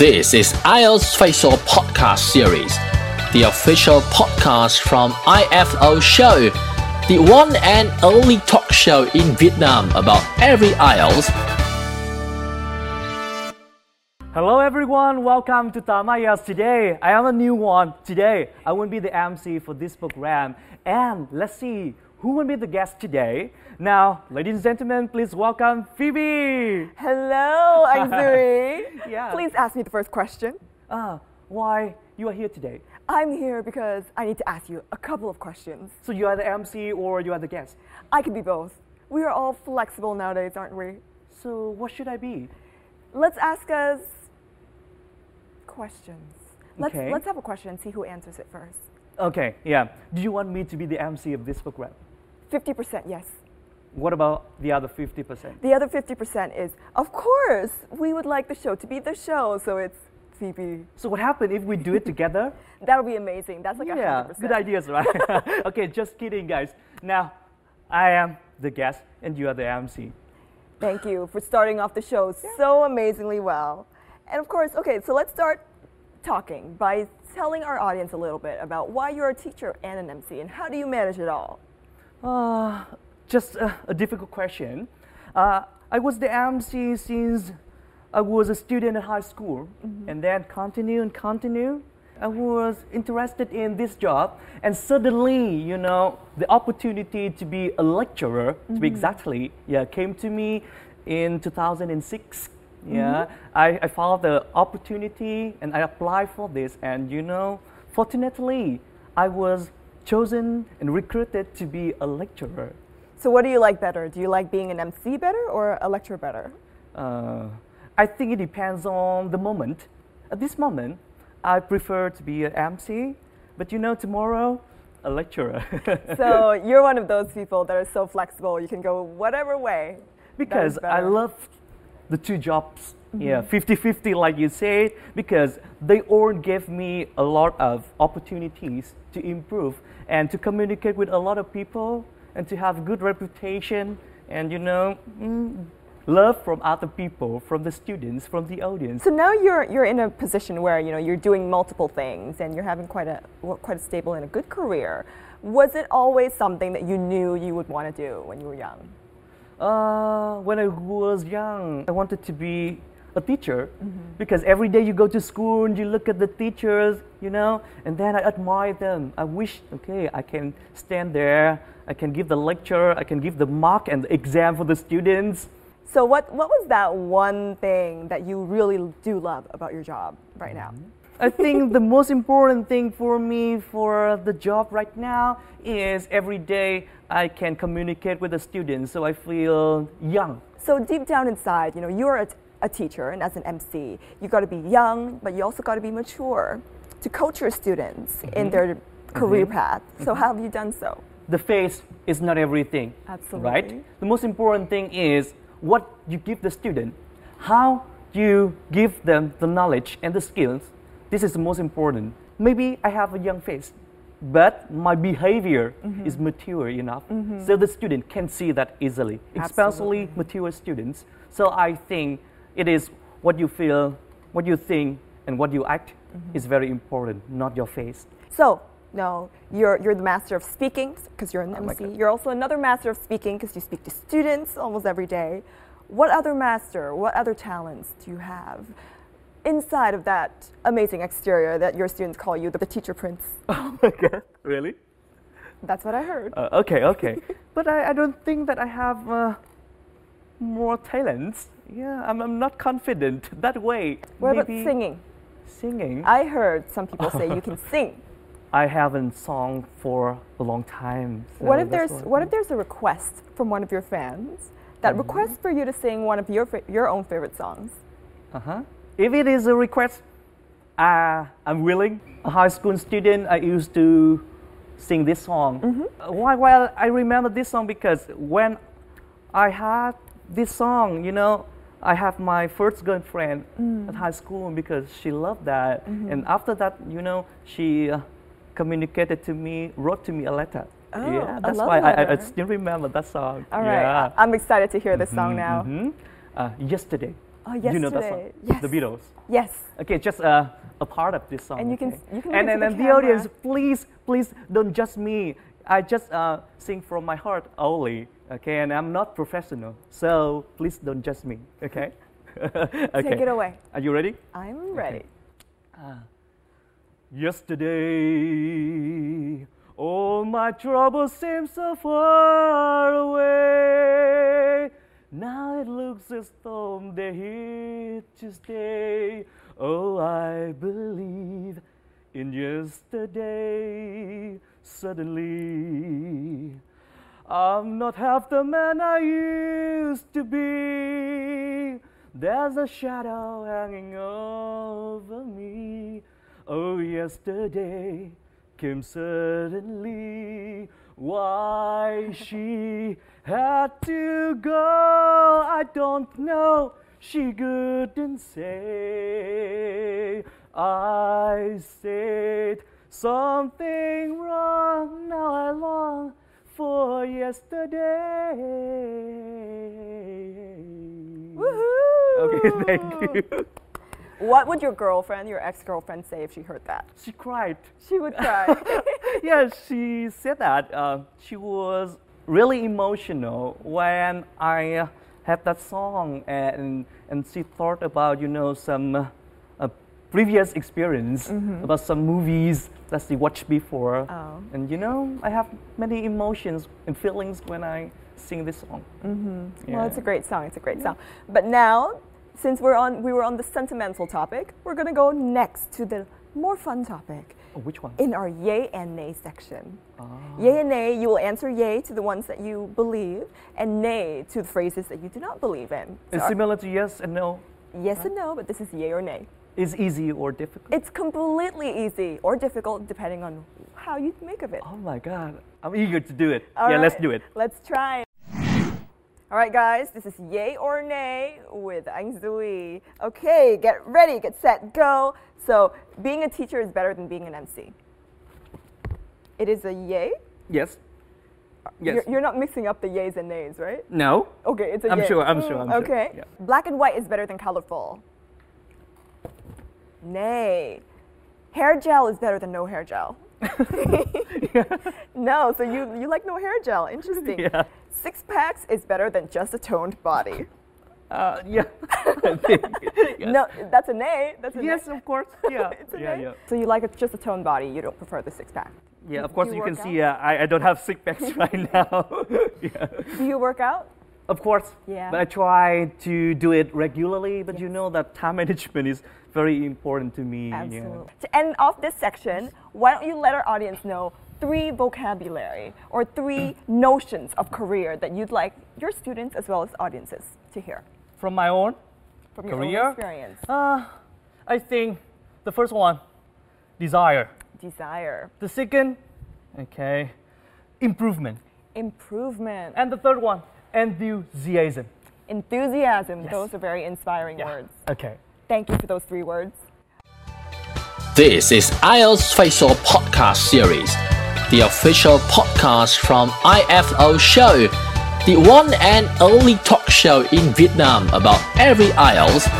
This is IELTS Facial Podcast Series, the official podcast from IFO Show, the one and only talk show in Vietnam about every IELTS. Hello everyone, welcome to Tama IELTS today. I am a new one today. I will be the MC for this program, and let's see who will be the guest today. Now, ladies and gentlemen, please welcome Phoebe. Hello, Anh Duy. Yeah. Please ask me the first question. Why you are here today? I'm here because I need to ask you a couple of questions. So you are the MC or you are the guest? I can be both. We are all flexible nowadays, aren't we? So what should I be? Let's ask us questions. Let's have a question and see who answers it first. Okay, yeah. Do you want me to be the MC of this program? 50%, yes. What about the other 50%? The other 50% is, of course, we would like the show to be the show, so it's Phoebe. So what happened if we do it together? That would be amazing. That's like 100%. Good ideas, right? Okay, just kidding, guys. Now, I am the guest and you are the MC. Thank you for starting off the show so amazingly well. And of course, okay, so let's start talking by telling our audience a little bit about why you're a teacher and an MC, and how do you manage it all? Just a difficult question. I was the MC since I was a student at high school, and then continue. I was interested in this job, and suddenly, you know, the opportunity to be a lecturer, to be exactly, came to me in 2006. Yeah, I found the opportunity and I applied for this, and you know, fortunately, I was chosen and recruited to be a lecturer. So what do you like better? Do you like being an MC better or a lecturer better? I think it depends on the moment. At this moment, I prefer to be an MC, but you know, tomorrow, a lecturer. So you're one of those people that are so flexible, you can go whatever way. Because I love the two jobs, 50-50 like you said, because they all gave me a lot of opportunities to improve and to communicate with a lot of people and to have good reputation and, you know, love from other people, from the students, from the audience. So now you're in a position where, you know, you're doing multiple things and you're having quite a stable and a good career. Was it always something that you knew you would want to do when you were young? When I was young, I wanted to be a teacher because every day you go to school and you look at the teachers, you know, and then I admire them. I wish, I can stand there, I can give the lecture, I can give the mock and the exam for the students. So what was that one thing that you really do love about your job right now? I think the most important thing for me for the job right now is every day I can communicate with the students, so I feel young. So deep down inside, you know, you're a teacher, and as an MC, you got to be young, but you also got to be mature to coach your students in their career path. So how have you done so? The face is not everything. Absolutely. Right? The most important thing is what you give the student, how you give them the knowledge and the skills. This is the most important. Maybe I have a young face, but my behavior is mature enough so the student can see that easily, especially mature students. So I think it is what you feel, what you think, and what you act is very important, not your face. So, no, you're the master of speaking because you're an MC. You're also another master of speaking because you speak to students almost every day. What other talents do you have inside of that amazing exterior that your students call you the teacher prince? Oh my God, really? That's what I heard. Okay. But I don't think that I have more talents. Yeah, I'm not confident that way. What about singing? Singing? I heard some people say you can sing. I haven't sung for a long time. So what if there's a request from one of your fans that requests for you to sing one of your own favorite songs? If it is a request, I'm willing. A high school student, I used to sing this song. Why? Well, I remember this song because when I had this song, you know, I had my first girlfriend at high school because she loved that. And after that, you know, she communicated to me, wrote to me a letter. Oh, yeah, that's why I still remember that song. All right, I'm excited to hear this song now. Yesterday. Oh, yesterday. You know that song? Yes. The Beatles. Yes. Okay, just a part of this song. And you can, okay? You can look and the audience, please don't judge me. I just sing from my heart only, okay? And I'm not professional, so please don't judge me, okay? Okay. Take it away. Are you ready? I'm ready. Okay. Yesterday, all my troubles seem so far away. Now it looks as though they're here to stay. Oh, I believe in yesterday. Suddenly, I'm not half the man I used to be. There's a shadow hanging over me. Oh, yesterday came suddenly. Why she had to go, I don't know. She couldn't say. I said something wrong. Now I long for yesterday. Woohoo! Okay, thank you. What would your girlfriend, your ex-girlfriend, say if she heard that? She cried. She would cry. Yeah, she said that she was really emotional when I had that song, and she thought about, you know, some previous experience, about some movies that she watched before. Oh. And you know, I have many emotions and feelings when I sing this song. Yeah. Well, it's a great song. It's a great song. But now, since we were on the sentimental topic, we're going to go next to the more fun topic. Oh, which one? In our yay and nay section. Oh. Yay and nay, you will answer yay to the ones that you believe, and nay to the phrases that you do not believe in. So it's similar to yes and no. Yes and no, but this is yay or nay. Is easy or difficult? It's completely easy or difficult depending on how you make of it. Oh my God, I'm eager to do it. All right, let's do it. Let's try. All right, guys, this is Yay or Nay with Anh Duy. Okay, get ready, get set, go. So, being a teacher is better than being an MC. It is a yay? Yes. Yes. You're not mixing up the yays and nays, right? No. Okay, it's a yay. I'm sure. Okay. Yeah. Black and white is better than colorful. Nay. Hair gel is better than no hair gel. No, so you like no hair gel. Interesting. Yeah. Six packs is better than just a toned body. Yeah. I think, yes. No, that's a nay. That's a yes, nay. Of course. Yeah. It's a nay. Yeah. So you like just a toned body. You don't prefer the six pack. Yeah, of course. You can see I don't have six packs right now. Yeah. Do you work out? Of course. Yeah. But I try to do it regularly. But you know that time management is very important to me. Absolutely. Yeah. To end off this section, why don't you let our audience know 3 vocabulary or 3 notions of career that you'd like your students as well as audiences to hear? From my own career? From your own experience. I think the first one, desire. Desire. The second, okay, improvement. Improvement. And the third one, enthusiasm. Enthusiasm. Yes. Those are very inspiring words. Okay. Thank you for those 3 words. This is IELTS Facial Podcast Series, the official podcast from IFO Show, the one and only talk show in Vietnam about every IELTS